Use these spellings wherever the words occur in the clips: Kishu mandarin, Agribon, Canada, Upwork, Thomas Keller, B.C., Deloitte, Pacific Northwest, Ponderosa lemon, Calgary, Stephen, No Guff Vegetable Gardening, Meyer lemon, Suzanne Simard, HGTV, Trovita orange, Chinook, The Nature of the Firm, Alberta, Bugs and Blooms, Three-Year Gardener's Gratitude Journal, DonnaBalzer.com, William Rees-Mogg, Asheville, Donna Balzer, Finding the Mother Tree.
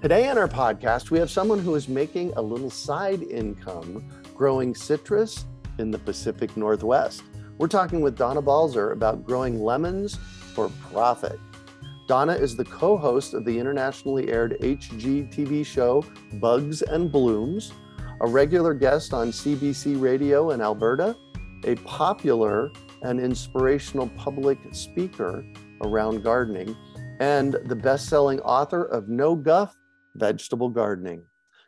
Today on our podcast, we have someone who is making a little side income growing citrus in the Pacific Northwest. We're talking with Donna Balzer about growing lemons for profit. Donna is the co-host of the internationally aired HGTV show Bugs and Blooms, a regular guest on CBC Radio in Alberta, a popular and inspirational public speaker around gardening, and the best-selling author of No Guff Vegetable Gardening.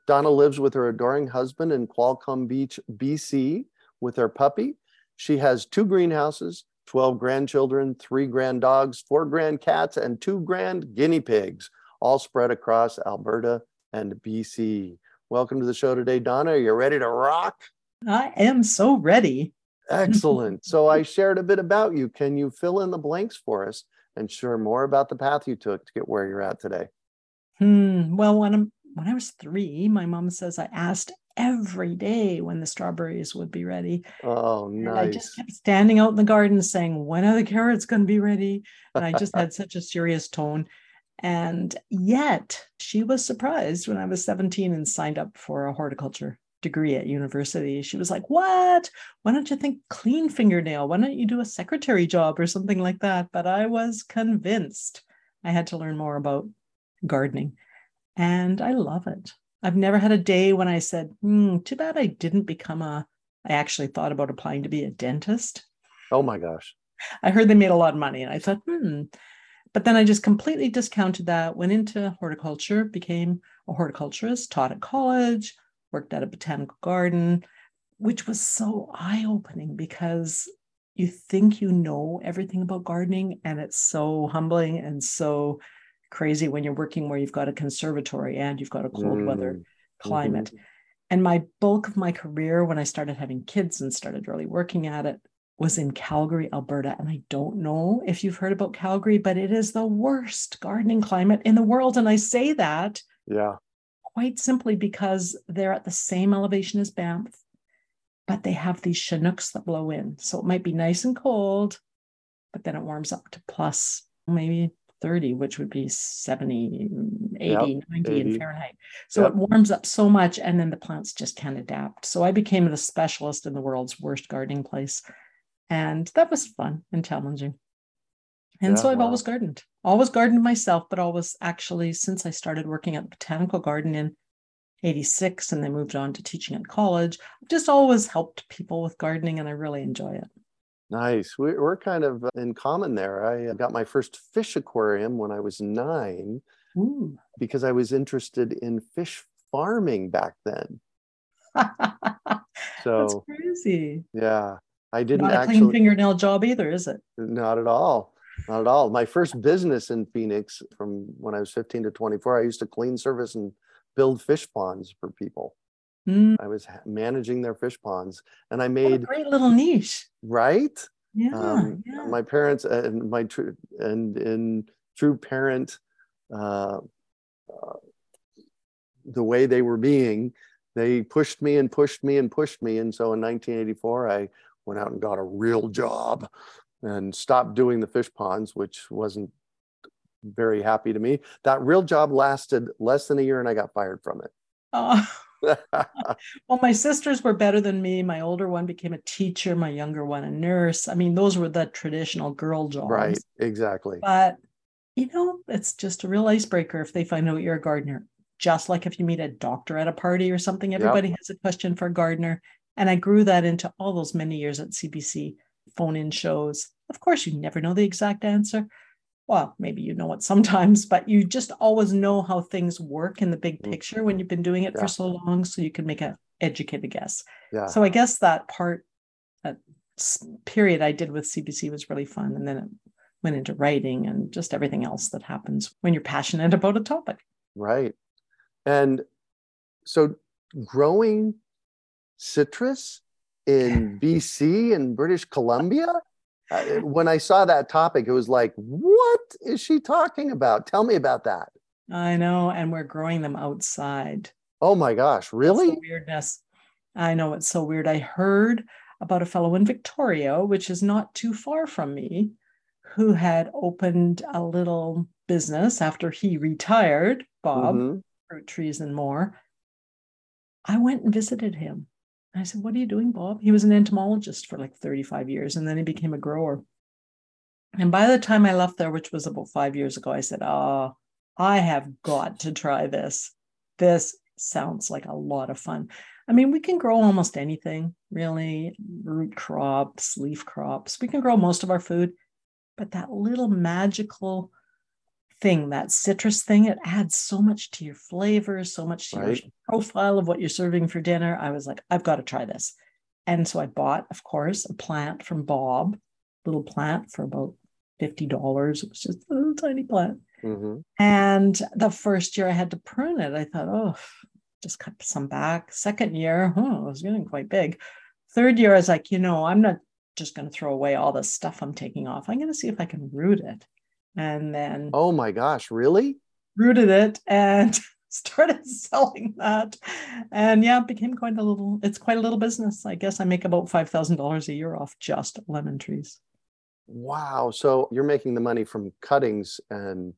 Donna lives with her adoring husband in Qualicum Beach, B.C. with their puppy. She has 2 greenhouses, 12 grandchildren, 3 grand dogs, 4 grand cats, and 2 grand guinea pigs, all spread across Alberta and BC. Welcome to the show today, Donna. Are you ready to rock? I am so ready. Excellent. So I shared a bit about you. Can you fill in the blanks for us and share more about the path you took to get where you're at today? Well, when I was 3, my mom says I asked every day when the strawberries would be ready. Oh, nice. And I just kept standing out in the garden saying, when are the carrots going to be ready? And I just had such a serious tone. And yet she was surprised when I was 17 and signed up for a horticulture degree at university. She was like, what? Why don't you think clean fingernail? Why don't you do a secretary job or something like that? But I was convinced I had to learn more about gardening. And I love it. I've never had a day when I said, too bad I didn't become I actually thought about applying to be a dentist. Oh my gosh. I heard they made a lot of money and I thought, But then I just completely discounted that, went into horticulture, became a horticulturist, taught at college, worked at a botanical garden, which was so eye-opening because you think you know everything about gardening and it's so humbling and so crazy when you're working where you've got a conservatory and you've got a cold weather climate. Mm-hmm. And my bulk of my career when I started having kids and started really working at it was in Calgary, Alberta. And I don't know if you've heard about Calgary, but it is the worst gardening climate in the world. And I say that quite simply because they're at the same elevation as Banff, but they have these Chinooks that blow in. So it might be nice and cold, but then it warms up to plus maybe 30, which would be 70, 80, 90 in Fahrenheit. So it warms up so much and then the plants just can't adapt. So I became the specialist in the world's worst gardening place. And that was fun and challenging. And so I've always gardened myself, but always actually since I started working at the botanical garden in 86 and then moved on to teaching at college, I've just always helped people with gardening and I really enjoy it. Nice. We're kind of in common there. I got my first fish aquarium when I was 9 because I was interested in fish farming back then. That's crazy. Yeah. I didn't actually. Not a clean fingernail job either, is it? Not at all. Not at all. My first business in Phoenix from when I was 15 to 24, I used to clean service and build fish ponds for people. I was managing their fish ponds and I made a great little niche, right? Yeah. My parents and in true parent, the way they were being, they pushed me and pushed me and pushed me. And so in 1984, I went out and got a real job and stopped doing the fish ponds, which wasn't very happy to me. That real job lasted less than a year and I got fired from it. Oh. Well, my sisters were better than me. My older one became a teacher, my younger one a nurse. I mean, those were the traditional girl jobs. Right, exactly. But, you know, it's just a real icebreaker if they find out you're a gardener. just like if you meet a doctor at a party or something, everybody has a question for a gardener. And I grew that into all those many years at CBC, phone-in shows. Of course, you never know the exact answer. Well, maybe you know it sometimes, but you just always know how things work in the big picture when you've been doing it for so long, so you can make an educated guess. Yeah. So I guess that part, that period I did with CBC was really fun. And then it went into writing and just everything else that happens when you're passionate about a topic. Right. And so growing citrus in B.C. and British Columbia, when I saw that topic, it was like, what is she talking about? Tell me about that. I know. And we're growing them outside. Oh my gosh. Really? That's the weirdness. I know. It's so weird. I heard about a fellow in Victoria, which is not too far from me, who had opened a little business after he retired, Bob, fruit trees and more. I went and visited him. I said, what are you doing, Bob? He was an entomologist for like 35 years, and then he became a grower. And by the time I left there, which was about 5 years ago, I said, oh, I have got to try this. This sounds like a lot of fun. I mean, we can grow almost anything, really, root crops, leaf crops. We can grow most of our food, but that little magical thing, that citrus thing, it adds so much to your flavor, so much to your profile of what you're serving for dinner. I was like, I've got to try this. And so I bought, of course, a plant from Bob, little plant for about $50. It was just a little tiny plant. And the first year I had to prune it. I thought, oh, just cut some back. Second year, it was getting quite big. Third year, I was like, you know, I'm not just going to throw away all this stuff I'm taking off. I'm going to see if I can root it. And then, oh my gosh, really? Rooted it and started selling that. And yeah, it became quite a little business. I guess I make about $5,000 a year off just lemon trees. Wow. So you're making the money from cuttings and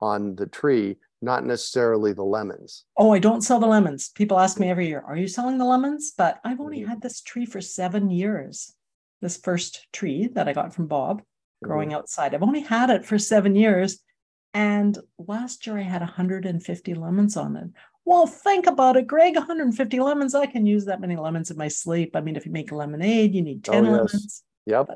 on the tree, not necessarily the lemons. Oh, I don't sell the lemons. People ask me every year, are you selling the lemons? But I've only had this tree for 7 years. This first tree that I got from Bob. Growing outside. I've only had it for 7 years. And last year I had 150 lemons on it. Well, think about it, Greg, 150 lemons. I can use that many lemons in my sleep. I mean, if you make lemonade, you need 10 lemons. Yep.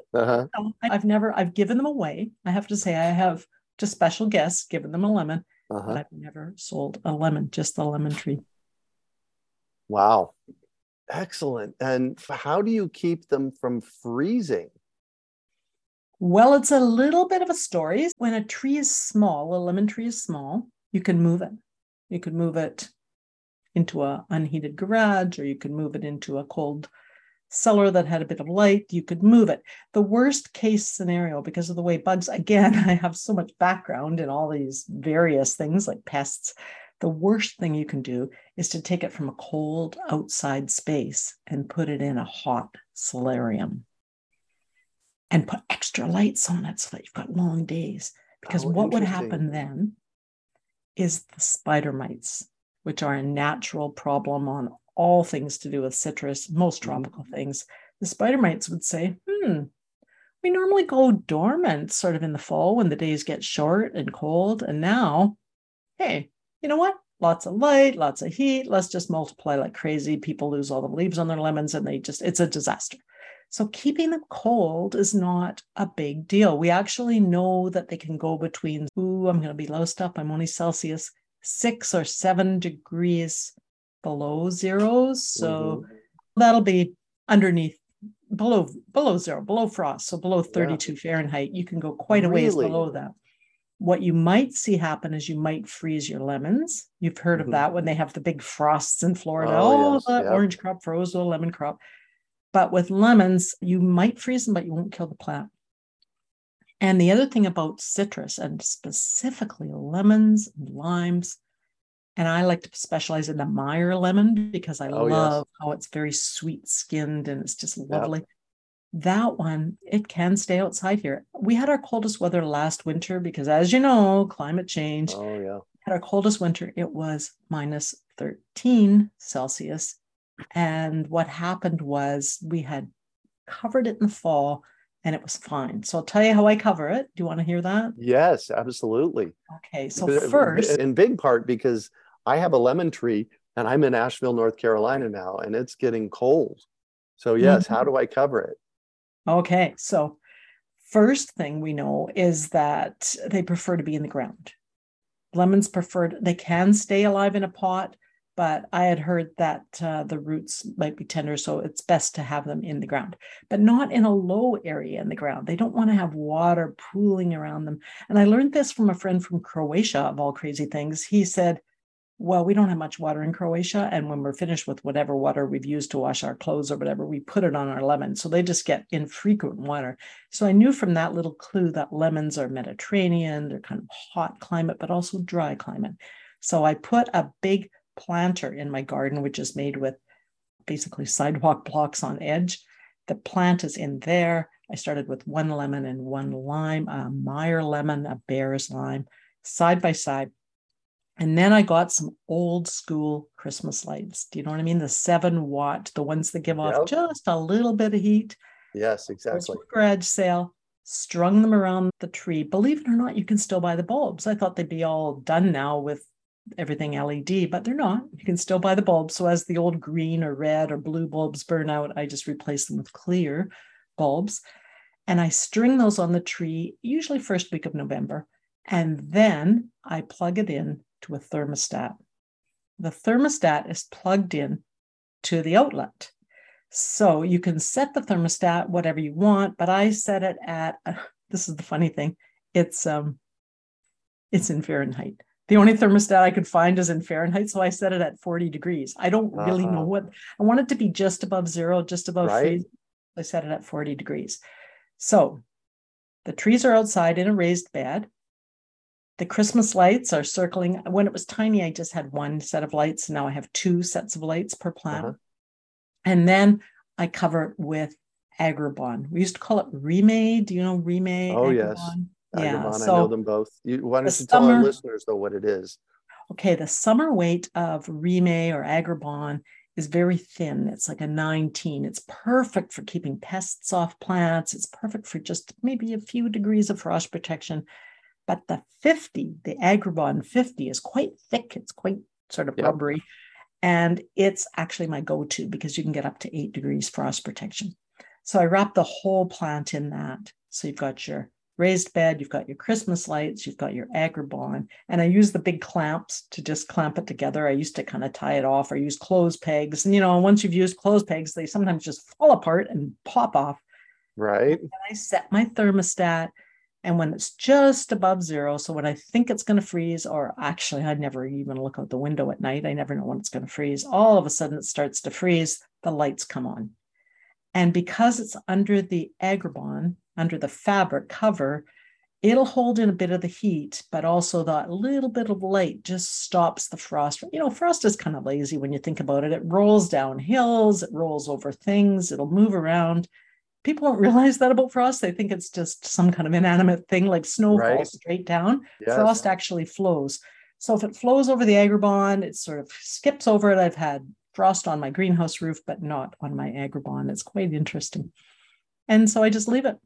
I've given them away. I have to say I have, to special guests, given them a lemon, but I've never sold a lemon, just the lemon tree. Wow. Excellent. And how do you keep them from freezing? Well, it's a little bit of a story. When a tree is small, a lemon tree is small, you can move it. You could move it into an unheated garage, or you could move it into a cold cellar that had a bit of light. You could move it. The worst case scenario, because of the way bugs, again, I have so much background in all these various things like pests. The worst thing you can do is to take it from a cold outside space and put it in a hot solarium. And put extra lights on it so that you've got long days. Because what would happen then is the spider mites, which are a natural problem on all things to do with citrus, most tropical things. The spider mites would say, we normally go dormant sort of in the fall when the days get short and cold. And now, hey, you know what? Lots of light, lots of heat. Let's just multiply like crazy. People lose all the leaves on their lemons and it's a disaster. So keeping them cold is not a big deal. We actually know that they can go between, I'm going to be loused up, I'm only Celsius, 6 or 7 degrees below zero. So that'll be underneath, below zero, below frost. So below 32 Fahrenheit, you can go quite a ways below that. What you might see happen is you might freeze your lemons. You've heard of that when they have the big frosts in Florida. The orange crop froze, the lemon crop. But with lemons, you might freeze them, but you won't kill the plant. And the other thing about citrus, and specifically lemons, and limes, and I like to specialize in the Meyer lemon because I love how it's very sweet skinned and it's just lovely. That one, it can stay outside here. We had our coldest weather last winter because, as you know, climate change. At our coldest winter, it was minus 13 Celsius. And what happened was we had covered it in the fall and it was fine. So I'll tell you how I cover it. Do you want to hear that? Yes, absolutely. Okay. So first, in big part, because I have a lemon tree and I'm in Asheville, North Carolina now, and it's getting cold. So yes, mm-hmm. How do I cover it? Okay. So first thing we know is that they prefer to be in the ground. Lemons they can stay alive in a pot, but I had heard that the roots might be tender, so it's best to have them in the ground, but not in a low area in the ground. They don't want to have water pooling around them. And I learned this from a friend from Croatia, of all crazy things. He said, well, we don't have much water in Croatia, and when we're finished with whatever water we've used to wash our clothes or whatever, we put it on our lemon. So they just get infrequent water. So I knew from that little clue that lemons are Mediterranean, they're kind of hot climate, but also dry climate. So I put a big planter in my garden, which is made with basically sidewalk blocks on edge. The plant is in there. I started with one lemon and one lime, a Meyer lemon, a Bear's lime, side by side. And then I got some old school Christmas lights. Do you know what I mean? The 7-watt, the ones that give off just a little bit of heat. Yes, exactly. Garage sale, strung them around the tree. Believe it or not, you can still buy the bulbs. I thought they'd be all done now with everything LED, but they're not. You can still buy the bulbs. So as the old green or red or blue bulbs burn out, I just replace them with clear bulbs. And I string those on the tree, usually first week of November. And then I plug it in to a thermostat. The thermostat is plugged in to the outlet. So you can set the thermostat whatever you want, but I set it at, this is the funny thing, it's in Fahrenheit. The only thermostat I could find is in Fahrenheit, so I set it at 40 degrees. I don't really know what, I want it to be just above zero, just above freezing. I set it at 40 degrees. So the trees are outside in a raised bed. The Christmas lights are circling. When it was tiny, I just had one set of lights. Now I have 2 sets of lights per plant. Uh-huh. And then I cover it with Agribon. We used to call it Remay. Do you know Remay? Oh, Agribon? Yes. Yeah. Agribon, so I know them both. Why don't you tell our listeners, though, what it is? Okay. The summer weight of Remay or Agribon is very thin. It's like a 19. It's perfect for keeping pests off plants. It's perfect for just maybe a few degrees of frost protection. But the 50, the Agribon 50, is quite thick. It's quite sort of rubbery. And it's actually my go-to because you can get up to 8 degrees frost protection. So I wrap the whole plant in that. So you've got your raised bed, you've got your Christmas lights, you've got your Agribon. And I use the big clamps to just clamp it together. I used to kind of tie it off or use clothes pegs. And, you know, once you've used clothes pegs, they sometimes just fall apart and pop off. Right. And I set my thermostat. And when it's just above zero, so when I think it's going to freeze, or actually I never even look out the window at night, I never know when it's going to freeze, all of a sudden it starts to freeze, the lights come on. And because it's under the Agribon, under the fabric cover, it'll hold in a bit of the heat, but also that little bit of light just stops the frost. You know, frost is kind of lazy when you think about it. It rolls down hills, it rolls over things, it'll move around. People don't realize that about frost. They think it's just some kind of inanimate thing like snow falls straight down. Yes. Frost actually flows. So if it flows over the Agribon, it sort of skips over it. I've had frost on my greenhouse roof, but not on my Agribon. It's quite interesting. And so I just leave it.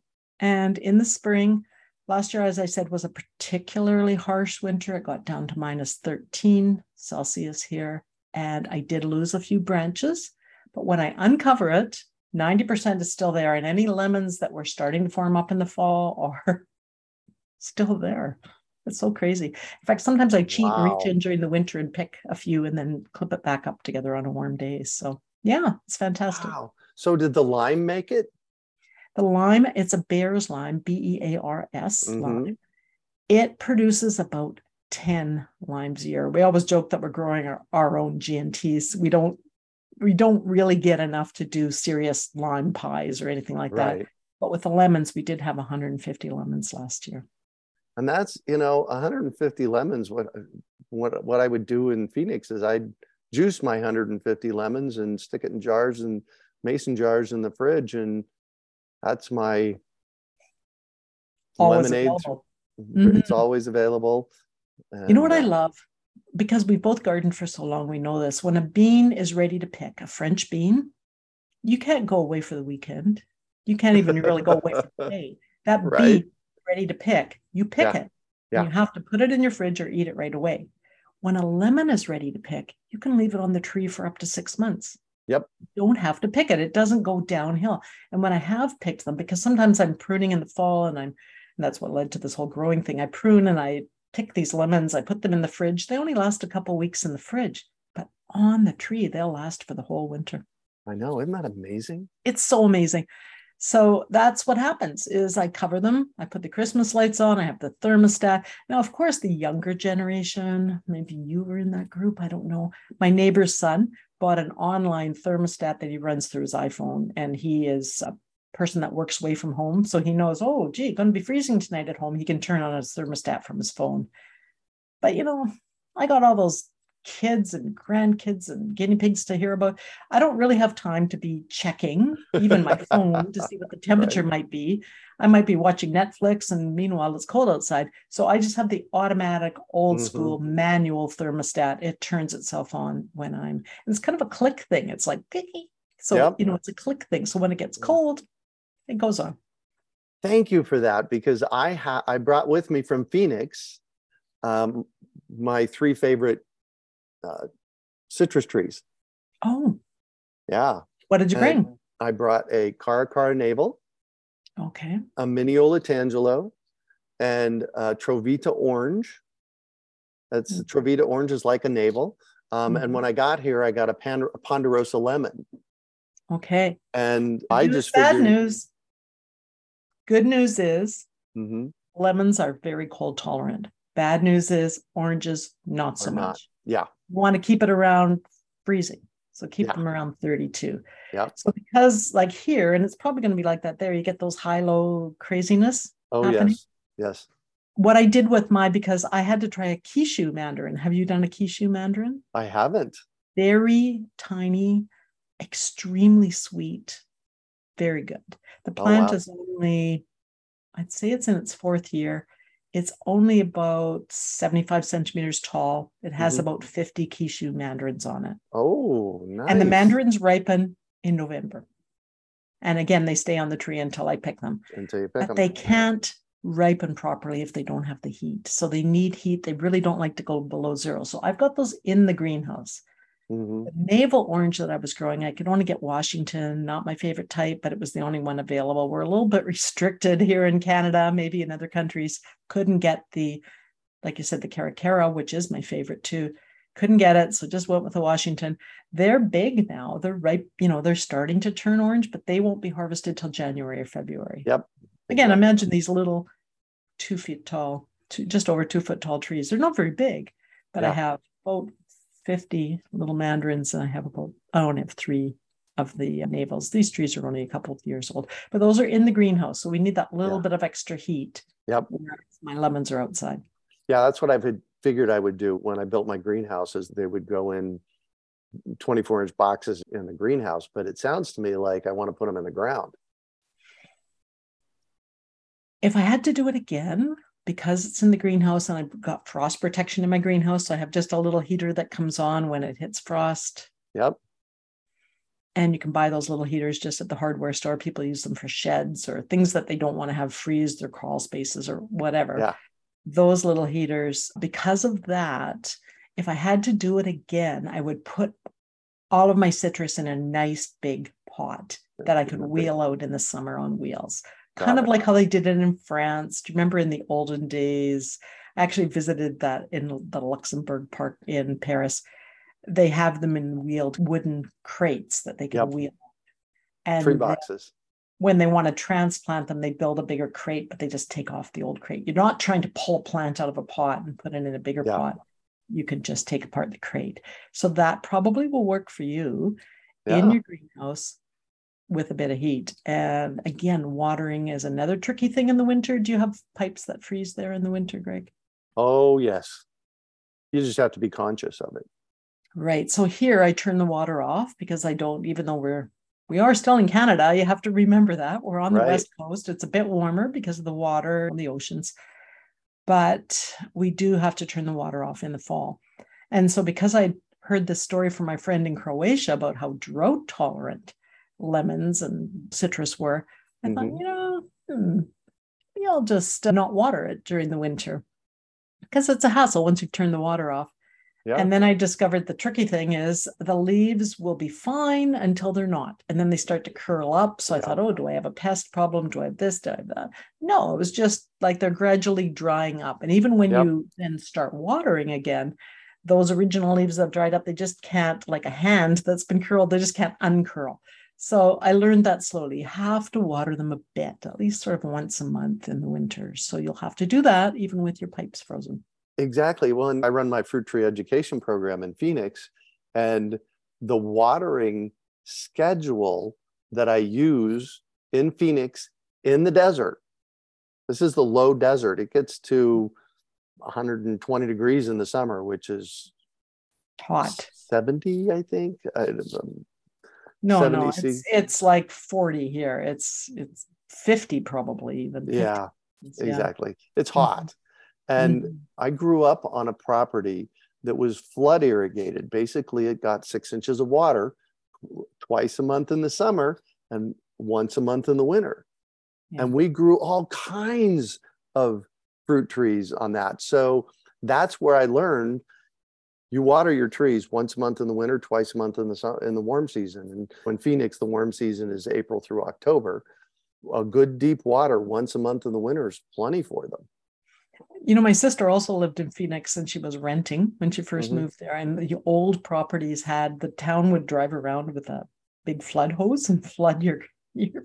And in the spring, last year, as I said, was a particularly harsh winter. It got down to minus 13 Celsius here. And I did lose a few branches. But when I uncover it, 90% is still there, and any lemons that were starting to form up in the fall are still there. It's so crazy. In fact, sometimes I cheat and reach in during the winter and pick a few and then clip it back up together on a warm day. So yeah, it's fantastic. Wow. So did the lime make it? The lime, it's a Bear's lime, B-E-A-R-S lime. It produces about 10 limes a year. We always joke that we're growing our own G&Ts. We don't really get enough to do serious lime pies or anything like that. But with the lemons, we did have 150 lemons last year. And that's, you know, 150 lemons. What I would do in Phoenix is I'd juice my 150 lemons and stick it in jars and mason jars in the fridge. And that's my lemonade. It's always available. And, you know what I love? Because we both gardened for so long, we know this. When a bean is ready to pick, a French bean, you can't go away for the weekend. You can't even really go away for the day. That bean is ready to pick. You pick it. Yeah. You have to put it in your fridge or eat it right away. When a lemon is ready to pick, you can leave it on the tree for up to 6 months. Yep. You don't have to pick it. It doesn't go downhill. And when I have picked them, because sometimes I'm pruning in the fall, and that's what led to this whole growing thing. I prune and I pick these lemons. I put them in the fridge. They only last a couple of weeks in the fridge, but on the tree, they'll last for the whole winter. I know. Isn't that amazing? It's so amazing. So that's what happens is I cover them. I put the Christmas lights on. I have the thermostat. Now, of course, the younger generation, maybe you were in that group. I don't know. My neighbor's son bought an online thermostat that he runs through his iPhone. And he is a person that works away from home. So he knows, oh, gee, going to be freezing tonight at home. He can turn on his thermostat from his phone. But, you know, I got all those kids and grandkids and guinea pigs to hear about. I don't really have time to be checking even my phone to see what the temperature might be. I might be watching Netflix and meanwhile it's cold outside. So I just have the automatic old school manual thermostat. It turns itself on when it's kind of a click thing. It's like, picky. So, you know, it's a click thing. So when it gets cold, it goes on. Thank you for that, because I brought with me from Phoenix, my three favorite citrus trees. Oh, yeah. What did you bring? I brought a Caracara navel, okay, a Miniola tangelo, and Trovita orange. That's Trovita orange is like a navel. And when I got here, I got a Ponderosa lemon. Okay. And news. Good news is lemons are very cold tolerant. Bad news is oranges not so much. Yeah. You want to keep it around freezing. So keep them around 32. Yeah. So because like here, and it's probably going to be like that there, you get those high-low craziness. Oh, happening. Yes. What I did with because I had to try a Kishu mandarin. Have you done a Kishu mandarin? I haven't. Very tiny, extremely sweet. Very good. The plant is only, I'd say it's in its fourth year. It's only about 75 centimeters tall. It has about 50 Kishu mandarins on it. Oh, nice. And the mandarins ripen in November. And again, they stay on the tree until I pick them. Until you pick them. But they can't ripen properly if they don't have the heat. So they need heat. They really don't like to go below zero. So I've got those in the greenhouse. The navel orange that I was growing, I could only get Washington, not my favorite type, but it was the only one available. We're a little bit restricted here in Canada, maybe in other countries. Couldn't get the, like you said, the Caracara, which is my favorite too. Couldn't get it. So just went with the Washington. They're big now. They're ripe. You know, they're starting to turn orange, but they won't be harvested till January or February. Yep. Again, imagine these little 2 feet tall, just over 2 foot tall trees. They're not very big, but I have 50 little mandarins, and I only have three of the navels. These trees are only a couple of years old, but those are in the greenhouse. So we need that little bit of extra heat. Yep. My lemons are outside. Yeah. That's what I had figured I would do when I built my greenhouses. They would go in 24-inch boxes in the greenhouse, but it sounds to me like I want to put them in the ground. If I had to do it again, because it's in the greenhouse and I've got frost protection in my greenhouse. So I have just a little heater that comes on when it hits frost. Yep. And you can buy those little heaters just at the hardware store. People use them for sheds or things that they don't want to have freeze, their crawl spaces or whatever. Yeah. Those little heaters, because of that, if I had to do it again, I would put all of my citrus in a nice big pot that I could wheel out in the summer on wheels. Kind of like how they did it in France. Do you remember in the olden days? I actually visited that in the Luxembourg Park in Paris. They have them in wheeled wooden crates that they can wheel. And 3 boxes. When they want to transplant them, they build a bigger crate, but they just take off the old crate. You're not trying to pull a plant out of a pot and put it in a bigger pot. You can just take apart the crate. So that probably will work for you in your greenhouse with a bit of heat. And again, watering is another tricky thing in the winter. Do you have pipes that freeze there in the winter, Greg? Oh, yes. You just have to be conscious of it. Right. So here I turn the water off because I don't, even though we are still in Canada, you have to remember that. We're on the West Coast. It's a bit warmer because of the water and the oceans, but we do have to turn the water off in the fall. And so because I heard this story from my friend in Croatia about how drought tolerant lemons and citrus were, I thought, maybe I'll just not water it during the winter because it's a hassle once you've turned the water off. Yeah. And then I discovered the tricky thing is the leaves will be fine until they're not. And then they start to curl up. So I thought, oh, do I have a pest problem? Do I have this? Do I have that? No, it was just like they're gradually drying up. And even when you then start watering again, those original leaves that have dried up, they just can't, like a hand that's been curled, they just can't uncurl. So I learned that slowly. You have to water them a bit, at least sort of once a month in the winter. So you'll have to do that even with your pipes frozen. Exactly. Well, and I run my fruit tree education program in Phoenix, and the watering schedule that I use in Phoenix in the desert, this is the low desert. It gets to 120 degrees in the summer, which is hot. 70, I think. No, it's like 40 here. It's 50 probably even. 50. Yeah, exactly. It's hot. And I grew up on a property that was flood irrigated. Basically, it got 6 inches of water twice a month in the summer and once a month in the winter. Yeah. And we grew all kinds of fruit trees on that. So that's where I learned you water your trees once a month in the winter, twice a month in the summer, in the warm season. And in Phoenix, the warm season is April through October. A good deep water once a month in the winter is plenty for them. You know, my sister also lived in Phoenix and she was renting when she first moved there. And the old properties had, the town would drive around with a big flood hose and flood your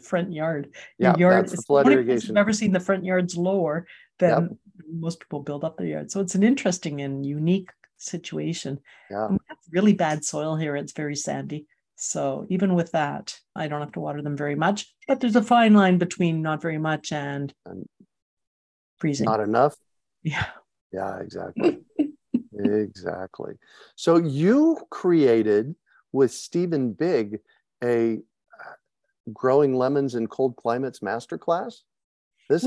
front yard. Yeah, that's the flood irrigation. I've never seen the front yards lower than most people build up their yard. So it's an interesting and unique situation. Yeah. And we have really bad soil here. It's very sandy. So even with that, I don't have to water them very much. But there's a fine line between not very much and freezing. Not enough. Yeah, exactly. Exactly. So you created with Stephen Big a growing lemons in cold climates masterclass.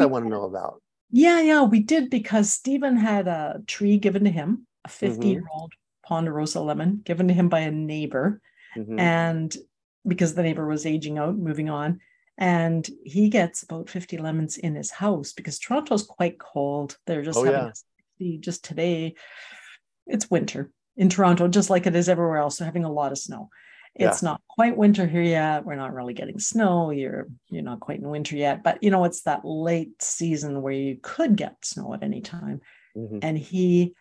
I want to know about. Yeah, we did, because Stephen had a tree given to him, a 50-year-old Ponderosa lemon given to him by a neighbor, and because the neighbor was aging out, moving on. And he gets about 50 lemons in his house because Toronto's quite cold. They're just just today. It's winter in Toronto, just like it is everywhere else. They're having a lot of snow. It's not quite winter here yet. We're not really getting snow. You're not quite in winter yet. But, you know, it's that late season where you could get snow at any time. And he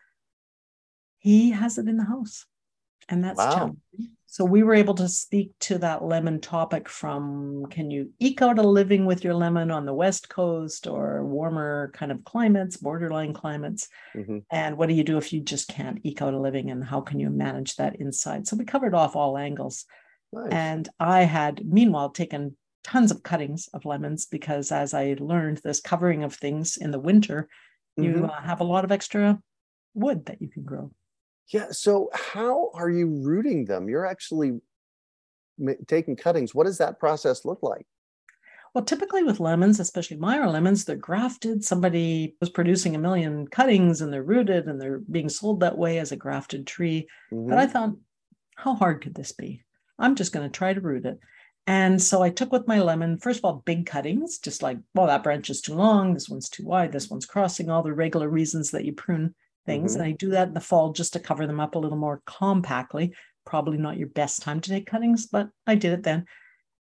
has it in the house. And that's challenging. So we were able to speak to that lemon topic from, can you eke out a living with your lemon on the West Coast or warmer kind of climates, borderline climates? And what do you do if you just can't eke out a living, and how can you manage that inside? So we covered off all angles. Nice. And I had, meanwhile, taken tons of cuttings of lemons, because as I learned this covering of things in the winter, you have a lot of extra wood that you can grow. Yeah. So how are you rooting them? You're actually taking cuttings. What does that process look like? Well, typically with lemons, especially Meyer lemons, they're grafted. Somebody was producing 1 million cuttings and they're rooted and they're being sold that way as a grafted tree. But I thought, how hard could this be? I'm just going to try to root it. And so I took with my lemon, first of all, big cuttings, just like, well, that branch is too long. This one's too wide. This one's crossing, all the regular reasons that you prune things. And I do that in the fall just to cover them up a little more compactly. Probably not your best time to take cuttings, but I did it then.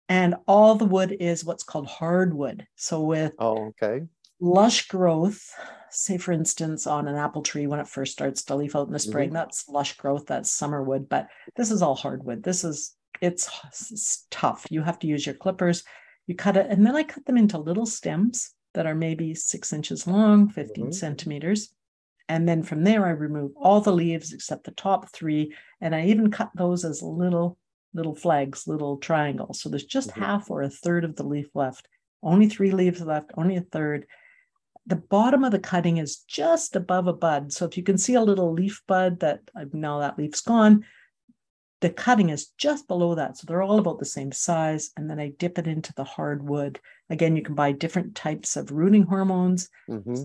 And all the wood is what's called hardwood. So with lush growth, say for instance, on an apple tree, when it first starts to leaf out in the spring, that's lush growth, that's summer wood, but this is all hardwood. It's tough. You have to use your clippers. You cut it. And then I cut them into little stems that are maybe 6 inches long, 15 centimeters. And then from there, I remove all the leaves except the top three. And I even cut those as little flags, little triangles. So there's just half or a third of the leaf left. Only 3 leaves left, only a third. The bottom of the cutting is just above a bud. So if you can see a little leaf bud that now that leaf's gone, the cutting is just below that. So they're all about the same size. And then I dip it into the hardwood. Again, you can buy different types of rooting hormones,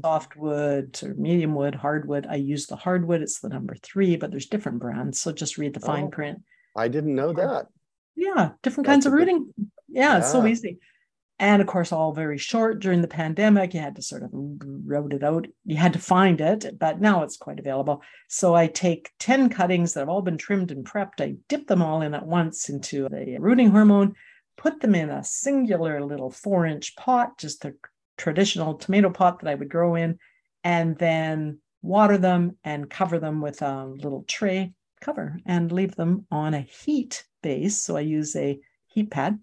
softwood or medium wood, hardwood. I use the hardwood. It's the number 3, but there's different brands. So just read the fine print. I didn't know that. Yeah. Different kinds of rooting. Yeah. It's so easy. And of course, all very short during the pandemic. You had to sort of route it out. You had to find it, but now it's quite available. So I take 10 cuttings that have all been trimmed and prepped. I dip them all in at once into the rooting hormone, put them in a singular little 4-inch pot, just the traditional tomato pot that I would grow in, and then water them and cover them with a little tray cover and leave them on a heat base. So I use a heat pad.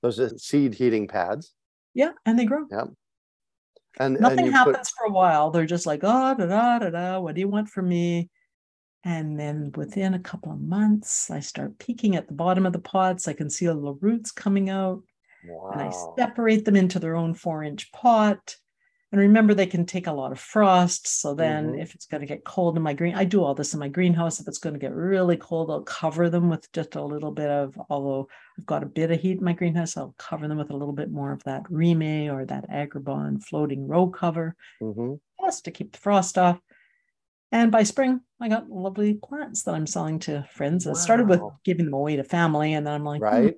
Those are seed heating pads. Yeah, and they grow. Yeah, and nothing happens for a while. They're just like, oh, da da da da. What do you want from me? And then within a couple of months, I start peeking at the bottom of the pots. I can see the little roots coming out, wow. And I separate them into their own 4-inch pot. And remember, they can take a lot of frost. So then, if it's going to get cold in my I do all this in my greenhouse. If it's going to get really cold, I'll cover them with just a little bit of, although I've got a bit of heat in my greenhouse, I'll cover them with a little bit more of that Remay or that Agribon floating row cover, just to keep the frost off. And by spring, I got lovely plants that I'm selling to friends. Wow. I started with giving them away to family, and then I'm like, right.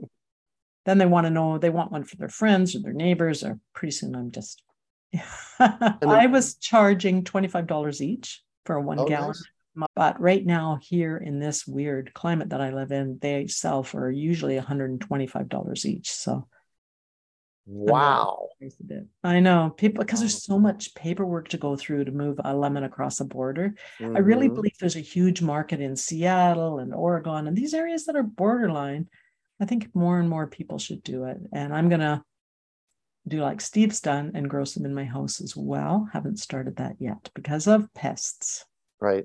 Then they want to know, they want one for their friends or their neighbors, or pretty soon I'm just. I was charging $25 each for a 1 gallon, nice. But right now here in this weird climate that I live in, they sell for usually $125 each. So, wow! I know people, because there's so much paperwork to go through to move a lemon across the border. I really believe there's a huge market in Seattle and Oregon and these areas that are borderline. I think more and more people should do it, and I'm gonna do like Steve's done and grow some in my house as well. Haven't started that yet because of pests. Right.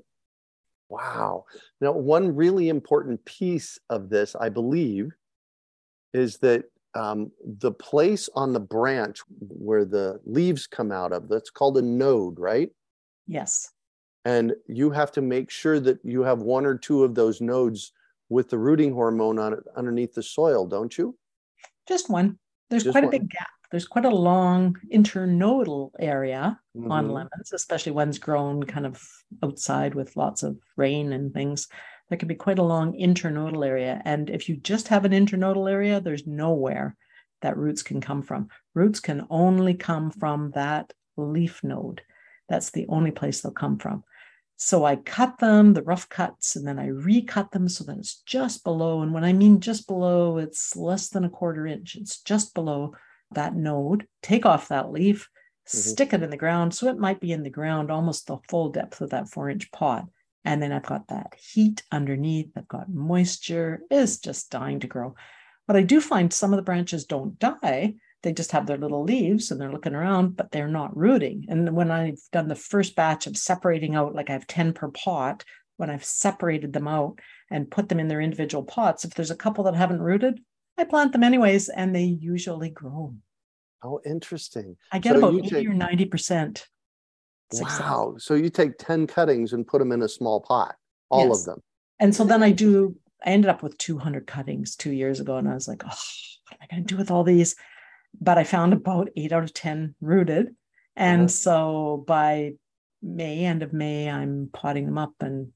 Wow. Now, one really important piece of this, I believe, is that the place on the branch where the leaves come out of, that's called a node, right? Yes. And you have to make sure that you have one or two of those nodes with the rooting hormone on it, underneath the soil, don't you? Just one. There's just quite a big gap. There's quite a long internodal area on lemons, especially ones grown kind of outside with lots of rain and things. There can be quite a long internodal area. And if you just have an internodal area, there's nowhere that roots can come from. Roots can only come from that leaf node. That's the only place they'll come from. So I cut them, the rough cuts, and then I recut them so that it's just below. And when I mean just below, it's less than a quarter inch. It's just below that node. Take off that leaf, stick it in the ground. So it might be in the ground almost the full depth of that 4-inch pot. And then I've got that heat underneath. I've got moisture. It's just dying to grow. But I do find some of the branches don't die. They just have their little leaves and they're looking around, but they're not rooting. And when I've done the first batch of separating out, like I have 10 per pot, when I've separated them out and put them in their individual pots, if there's a couple that haven't rooted, I plant them anyways, and they usually grow. Oh, interesting. I get about 80 or 90%. Wow. So you take 10 cuttings and put them in a small pot, all of them. And so then I ended up with 200 cuttings 2 years ago, and I was like, oh, what am I going to do with all these? But I found about 8 out of 10 rooted. And so by end of May, I'm potting them up and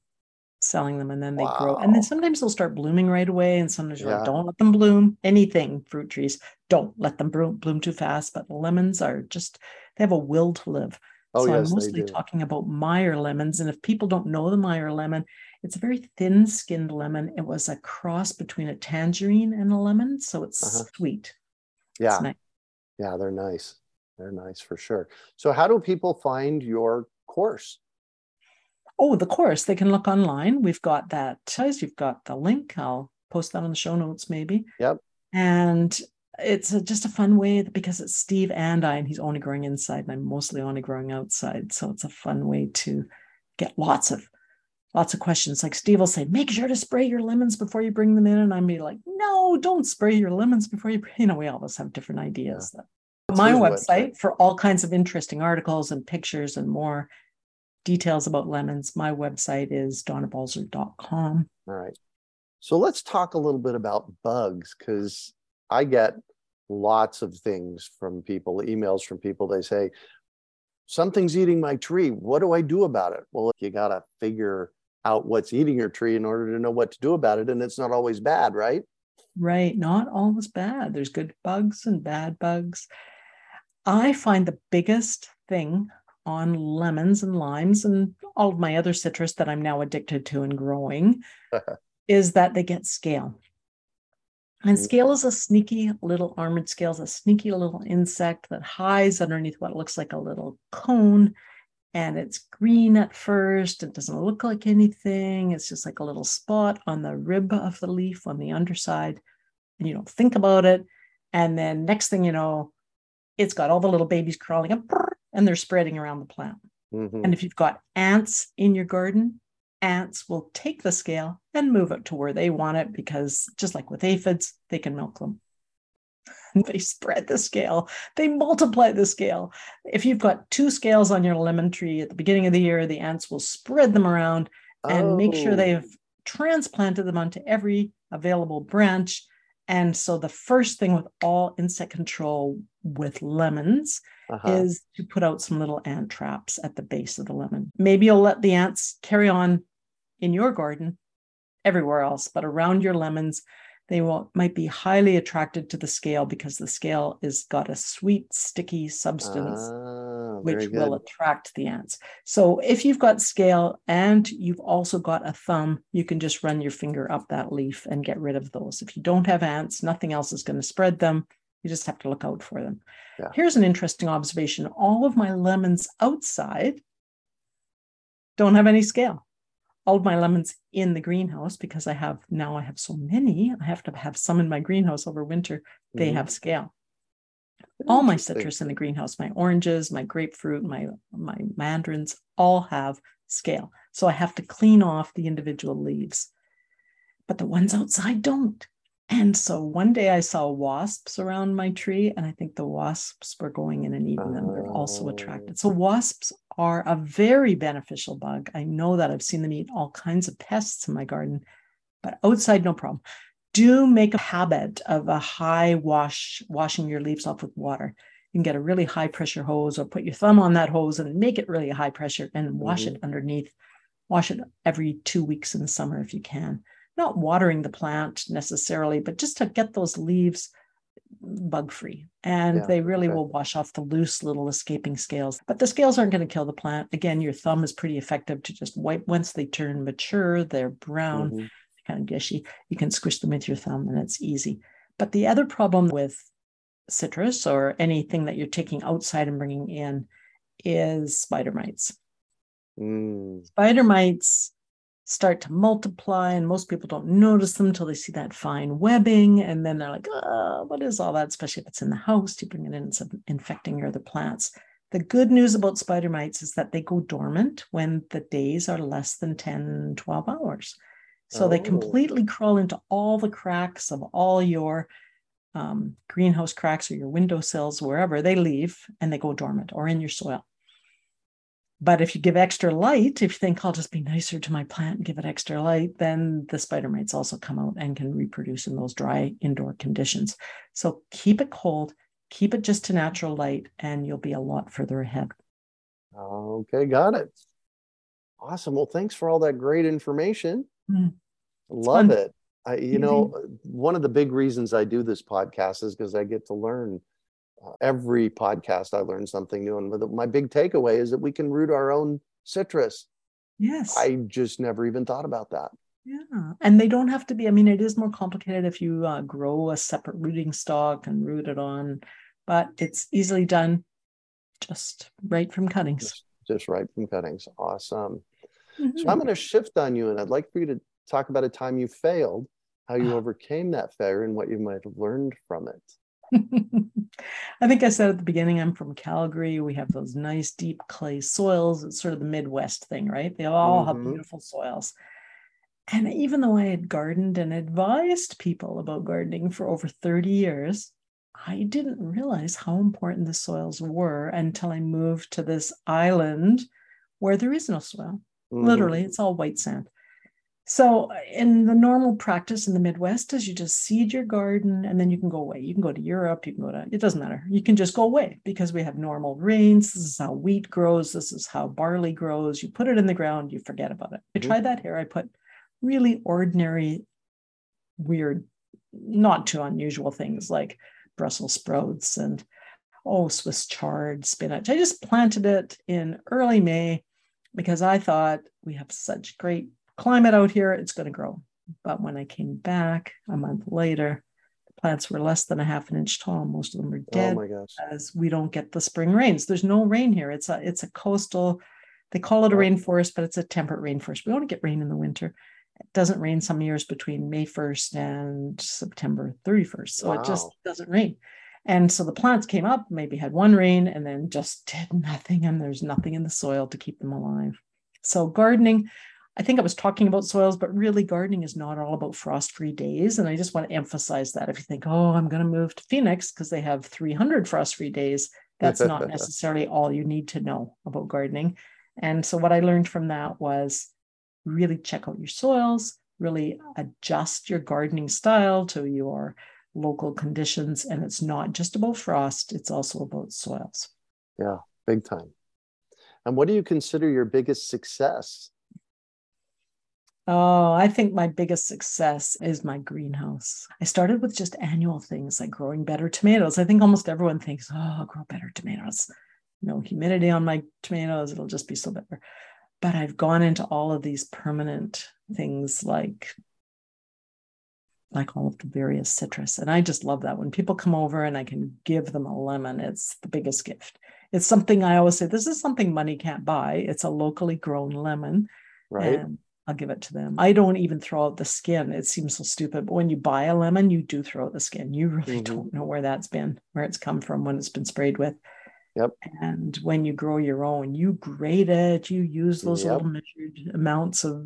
selling them, and then they grow, and then sometimes they'll start blooming right away, and sometimes you're like, don't let them bloom. Anything, fruit trees, don't let them bloom too fast. But lemons are just, they have a will to live. I'm mostly talking about Meyer lemons, and if people don't know the Meyer lemon, it's a very thin-skinned lemon. It was a cross between a tangerine and a lemon, so it's sweet. Yeah, it's nice. Yeah, they're nice. They're nice for sure. So how do people find your course? Oh, the course, they can look online. We've got that. You've got the link. I'll post that on the show notes maybe. Yep. And it's just a fun way because it's Steve and I, and he's only growing inside and I'm mostly only growing outside. So it's a fun way to get lots of questions. Like Steve will say, make sure to spray your lemons before you bring them in. And I'm be like, no, don't spray your lemons before you, we always have different ideas. Yeah. My website for all kinds of interesting articles and pictures and more details about lemons. My website is DonnaBalzer.com. All right. So let's talk a little bit about bugs, because I get lots of things from people, emails from people. They say, something's eating my tree. What do I do about it? Well, you got to figure out what's eating your tree in order to know what to do about it. And it's not always bad, right? right. Not all is bad. There's good bugs and bad bugs. I find the biggest thing on lemons and limes and all of my other citrus that I'm now addicted to and growing is that they get scale. And scale is a sneaky little armored scale, is a sneaky little insect that hides underneath what looks like a little cone. And it's green at first. It doesn't look like anything. It's just like a little spot on the rib of the leaf on the underside. And you don't think about it. And then next thing you know, it's got all the little babies crawling up and they're spreading around the plant. Mm-hmm. And if you've got ants in your garden, ants will take the scale and move it to where they want it because just like with aphids, they can milk them. They spread the scale. They multiply the scale. If you've got two scales on your lemon tree at the beginning of the year, the ants will spread them around and make sure they've transplanted them onto every available branch. And so the first thing with all insect control with lemons is to put out some little ant traps at the base of the lemon. Maybe you'll let the ants carry on in your garden everywhere else, but around your lemons, they might be highly attracted to the scale because the scale has got a sweet, sticky substance, which will attract the ants. So if you've got scale and you've also got a thumb, you can just run your finger up that leaf and get rid of those. If you don't have ants, nothing else is going to spread them. You just have to look out for them. Yeah. Here's an interesting observation. All of my lemons outside don't have any scale. All of my lemons in the greenhouse, because I have so many, I have to have some in my greenhouse over winter, they have scale. All my citrus in the greenhouse, my oranges, my grapefruit, my mandarins, all have scale. So I have to clean off the individual leaves, but the ones outside don't. And so one day I saw wasps around my tree, and I think the wasps were going in and eating them. They're also attracted. So wasps are a very beneficial bug. I know that. I've seen them eat all kinds of pests in my garden, but outside, no problem. Do make a habit of a high washing your leaves off with water. You can get a really high pressure hose or put your thumb on that hose and make it really high pressure and wash it underneath. Wash it every 2 weeks in the summer if you can. Not watering the plant necessarily, but just to get those leaves bug-free. And they really will wash off the loose little escaping scales. But the scales aren't going to kill the plant. Again, your thumb is pretty effective to just wipe. Once they turn mature, they're brown, kind of dishy. You can squish them with your thumb and it's easy. But the other problem with citrus or anything that you're taking outside and bringing in is spider mites. Spider mites start to multiply, and most people don't notice them until they see that fine webbing, and then they're like, oh, what is all that? Especially if it's in the house, you bring it in, it's infecting your other plants. The good news about spider mites is that they go dormant when the days are less than 10-12 hours, so they completely crawl into all the cracks of all your greenhouse cracks or your windowsills, wherever they leave, and they go dormant or in your soil. But if you give extra light, if you think I'll just be nicer to my plant and give it extra light, then the spider mites also come out and can reproduce in those dry indoor conditions. So keep it cold, keep it just to natural light, and you'll be a lot further ahead. Okay, got it. Awesome. Well, thanks for all that great information. Love it. You know, one of the big reasons I do this podcast is because I get to learn. Every podcast I learn something new, and my big takeaway is that we can root our own citrus. Yes. I just never even thought about that. Yeah. And they don't have to be, I mean, it is more complicated if you grow a separate rooting stalk and root it on, but it's easily done just right from cuttings. Just right from cuttings. Awesome. So I'm going to shift on you, and I'd like for you to talk about a time you failed, how you overcame that failure, and what you might have learned from it. I think I said at the beginning, I'm from Calgary. We have those nice deep clay soils. It's sort of the Midwest thing, right? They all have beautiful soils. And even though I had gardened and advised people about gardening for over 30 years, I didn't realize how important the soils were until I moved to this island where there is no soil. Literally, it's all white sand. So in the normal practice in the Midwest is you just seed your garden and then you can go away. You can go to Europe, you can go to, it doesn't matter. You can just go away because we have normal rains. This is how wheat grows. This is how barley grows. You put it in the ground, you forget about it. I tried that here. I put really ordinary, weird not too unusual things like Brussels sprouts and Swiss chard spinach. I just planted it in early May because I thought we have such great climate out here, it's going to grow. But when I came back a month later, the plants were less than a half an inch tall. Most of them were dead because we don't get the spring rains. There's no rain here. It's a coastal, they call it a rainforest, but it's a temperate rainforest. We don't get rain in the winter. It doesn't rain some years between May 1st and September 31st. So it just doesn't rain. And so the plants came up, maybe had one rain and then just did nothing. And there's nothing in the soil to keep them alive. So gardening, I think I was talking about soils, but really gardening is not all about frost-free days. And I just want to emphasize that if you think, I'm going to move to Phoenix because they have 300 frost-free days, that's not necessarily all you need to know about gardening. And so what I learned from that was really check out your soils, really adjust your gardening style to your local conditions. And it's not just about frost, it's also about soils. Yeah, big time. And what do you consider your biggest success? I think my biggest success is my greenhouse. I started with just annual things like growing better tomatoes. I think almost everyone thinks, I'll grow better tomatoes. No humidity on my tomatoes, it'll just be so better. But I've gone into all of these permanent things like all of the various citrus. And I just love that. When people come over and I can give them a lemon, it's the biggest gift. It's something I always say, this is something money can't buy. It's a locally grown lemon. Right. And I'll give it to them. I don't even throw out the skin. It seems so stupid. But when you buy a lemon, you do throw out the skin. You really don't know where it's come from, when it's been sprayed with. Yep. And when you grow your own, you grate it, you use those little measured amounts of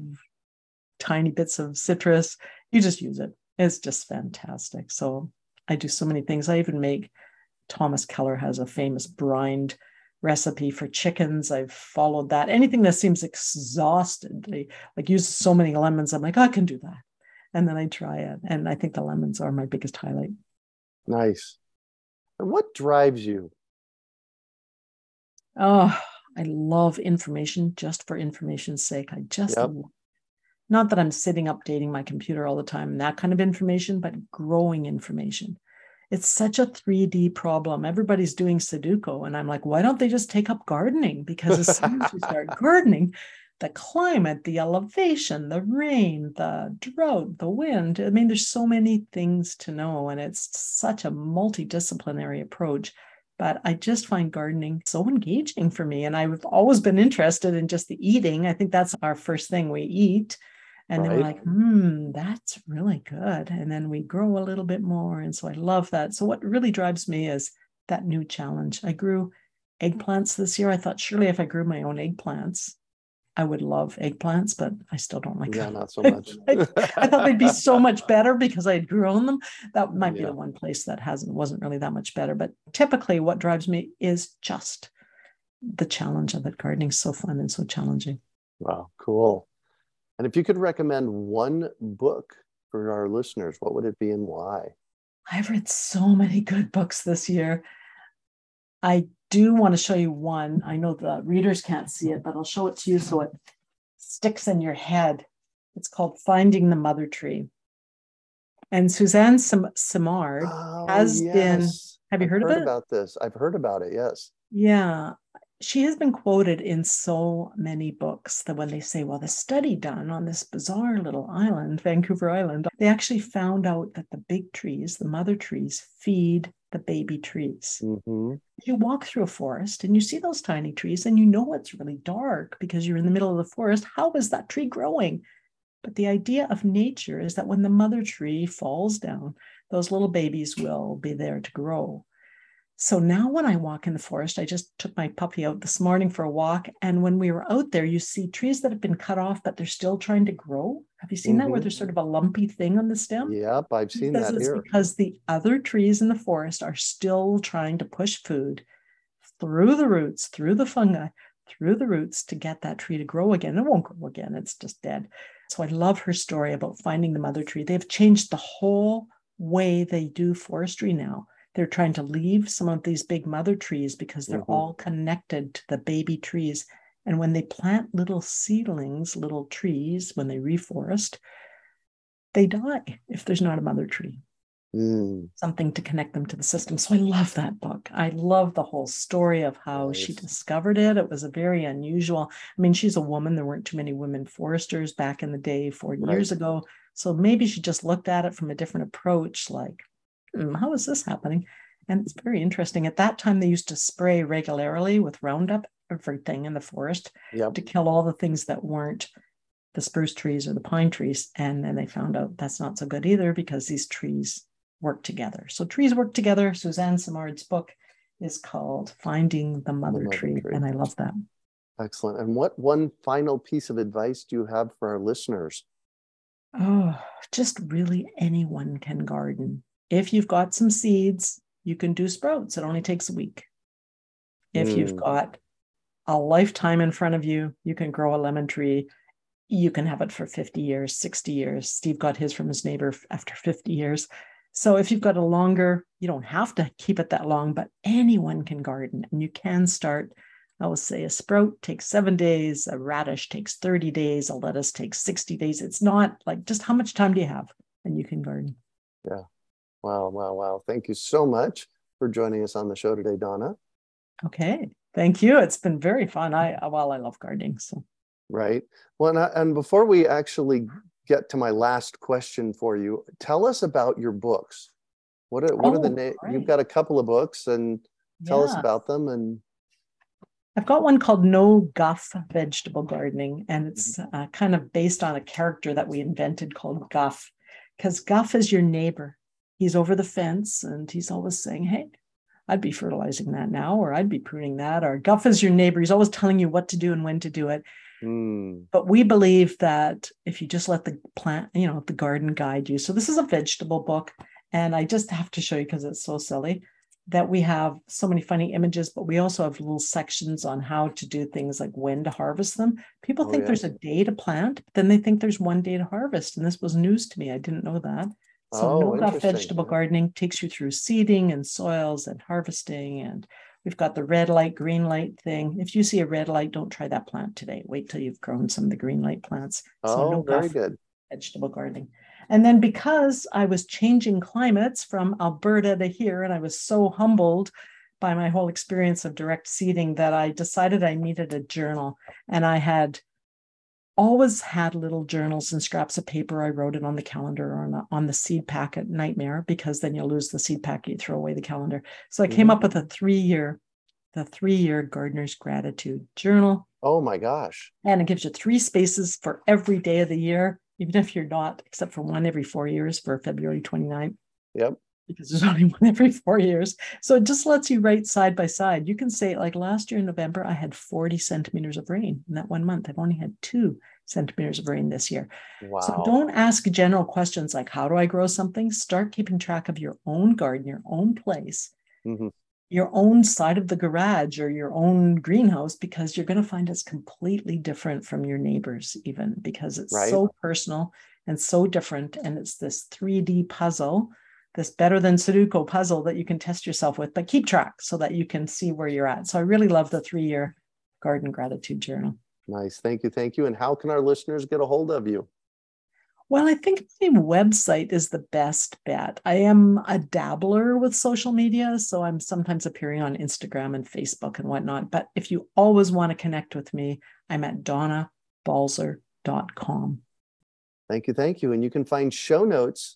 tiny bits of citrus. You just use it. It's just fantastic. So I do so many things. I even make, Thomas Keller has a famous brined recipe for chickens. I've followed that. Anything that seems exhausted, I use so many lemons. I'm like, I can do that. And then I try it. And I think the lemons are my biggest highlight. Nice. And what drives you? I love information just for information's sake. I just love, not that I'm sitting updating my computer all the time, that kind of information, but growing information. It's such a 3D problem. Everybody's doing Sudoku. And I'm like, why don't they just take up gardening? Because as soon as you start gardening, the climate, the elevation, the rain, the drought, the wind. I mean, there's so many things to know. And it's such a multidisciplinary approach. But I just find gardening so engaging for me. And I've always been interested in just the eating. I think that's our first thing we eat. And then we're like, that's really good. And then we grow a little bit more. And so I love that. So what really drives me is that new challenge. I grew eggplants this year. I thought surely if I grew my own eggplants, I would love eggplants, but I still don't like them. Yeah, not so much. I thought they'd be so much better because I had grown them. That might be the one place that wasn't really that much better. But typically what drives me is just the challenge of it. Gardening's so fun and so challenging. Wow, cool. And if you could recommend one book for our listeners, what would it be and why? I've read so many good books this year. I do want to show you one. I know the readers can't see it, but I'll show it to you so it sticks in your head. It's called Finding the Mother Tree. And Suzanne Simard has been, have you heard of it? About this. I've heard about it, yes. Yeah. She has been quoted in so many books that when they say, well, the study done on this bizarre little island, Vancouver Island, they actually found out that the big trees, the mother trees, feed the baby trees. Mm-hmm. You walk through a forest and you see those tiny trees and you know it's really dark because you're in the middle of the forest. How is that tree growing? But the idea of nature is that when the mother tree falls down, those little babies will be there to grow. So now when I walk in the forest, I just took my puppy out this morning for a walk. And when we were out there, you see trees that have been cut off, but they're still trying to grow. Have you seen that where there's sort of a lumpy thing on the stem? Yep, I've seen that here. Because the other trees in the forest are still trying to push food through the roots, through the fungi, through the roots to get that tree to grow again. It won't grow again. It's just dead. So I love her story about finding the mother tree. They've changed the whole way they do forestry now. They're trying to leave some of these big mother trees because they're all connected to the baby trees. And when they plant little seedlings, little trees, when they reforest, they die if there's not a mother tree. something to connect them to the system. So I love that book. I love the whole story of how she discovered it. It was a very unusual. I mean, she's a woman. There weren't too many women foresters back in the day, 40 years ago. So maybe she just looked at it from a different approach, like, how is this happening? And it's very interesting. At that time, they used to spray regularly with Roundup, everything in the forest, to kill all the things that weren't the spruce trees or the pine trees. And then they found out that's not so good either, because these trees work together. So trees work together. Suzanne Simard's book is called Finding the Mother Tree. And I love that. Excellent. And what one final piece of advice do you have for our listeners? Oh, just really anyone can garden. If you've got some seeds, you can do sprouts. It only takes a week. If you've got a lifetime in front of you, you can grow a lemon tree. You can have it for 50 years, 60 years. Steve got his from his neighbor after 50 years. So if you've got a longer, you don't have to keep it that long, but anyone can garden and you can start. I will say a sprout takes 7 days, a radish takes 30 days, a lettuce takes 60 days. It's not like, just how much time do you have and you can garden. Yeah. Wow, wow, wow. Thank you so much for joining us on the show today, Donna. Okay. Thank you. It's been very fun. I love gardening. So. Right. Well, and before we actually get to my last question for you, tell us about your books. What are the names? You've got a couple of books, and tell us about them. And I've got one called No Guff Vegetable Gardening, and it's kind of based on a character that we invented called Guff, because Guff is your neighbor. He's over the fence, and he's always saying, "Hey, I'd be fertilizing that now," or "I'd be pruning that," or Guff is your neighbor. He's always telling you what to do and when to do it. But we believe that if you just let the plant, the garden guide you. So this is a vegetable book. And I just have to show you, because it's so silly, that we have so many funny images, but we also have little sections on how to do things, like when to harvest them. People think there's a day to plant, but then they think there's one day to harvest. And this was news to me. I didn't know that. So No Guff Vegetable Gardening takes you through seeding and soils and harvesting. And we've got the red light, green light thing. If you see a red light, don't try that plant today. Wait till you've grown some of the green light plants. No very good. Vegetable gardening. And then, because I was changing climates from Alberta to here, and I was so humbled by my whole experience of direct seeding, that I decided I needed a journal. And I had always had little journals and scraps of paper. I wrote it on the calendar or on the seed packet. Nightmare, because then you'll lose the seed packet, you throw away the calendar. So I came up with the Three-Year Gardener's Gratitude Journal. Oh my gosh. And it gives you 3 spaces for every day of the year, even if you're not, except for one every 4 years for February 29th. Yep. Because there's only one every 4 years. So it just lets you write side by side. You can say, like last year in November, I had 40 centimeters of rain in that one month. I've only had 2 centimeters of rain this year. Wow. So don't ask general questions like, how do I grow something? Start keeping track of your own garden, your own place, your own side of the garage or your own greenhouse, because you're going to find it's completely different from your neighbors, even, because it's so personal and so different. And it's this 3D puzzle, this better than Sudoku puzzle that you can test yourself with, but keep track so that you can see where you're at. So I really love the Three-Year Garden Gratitude Journal. Nice. Thank you. Thank you. And how can our listeners get a hold of you? Well, I think my website is the best bet. I am a dabbler with social media, so I'm sometimes appearing on Instagram and Facebook and whatnot. But if you always want to connect with me, I'm at DonnaBalzer.com. Thank you. Thank you. And you can find show notes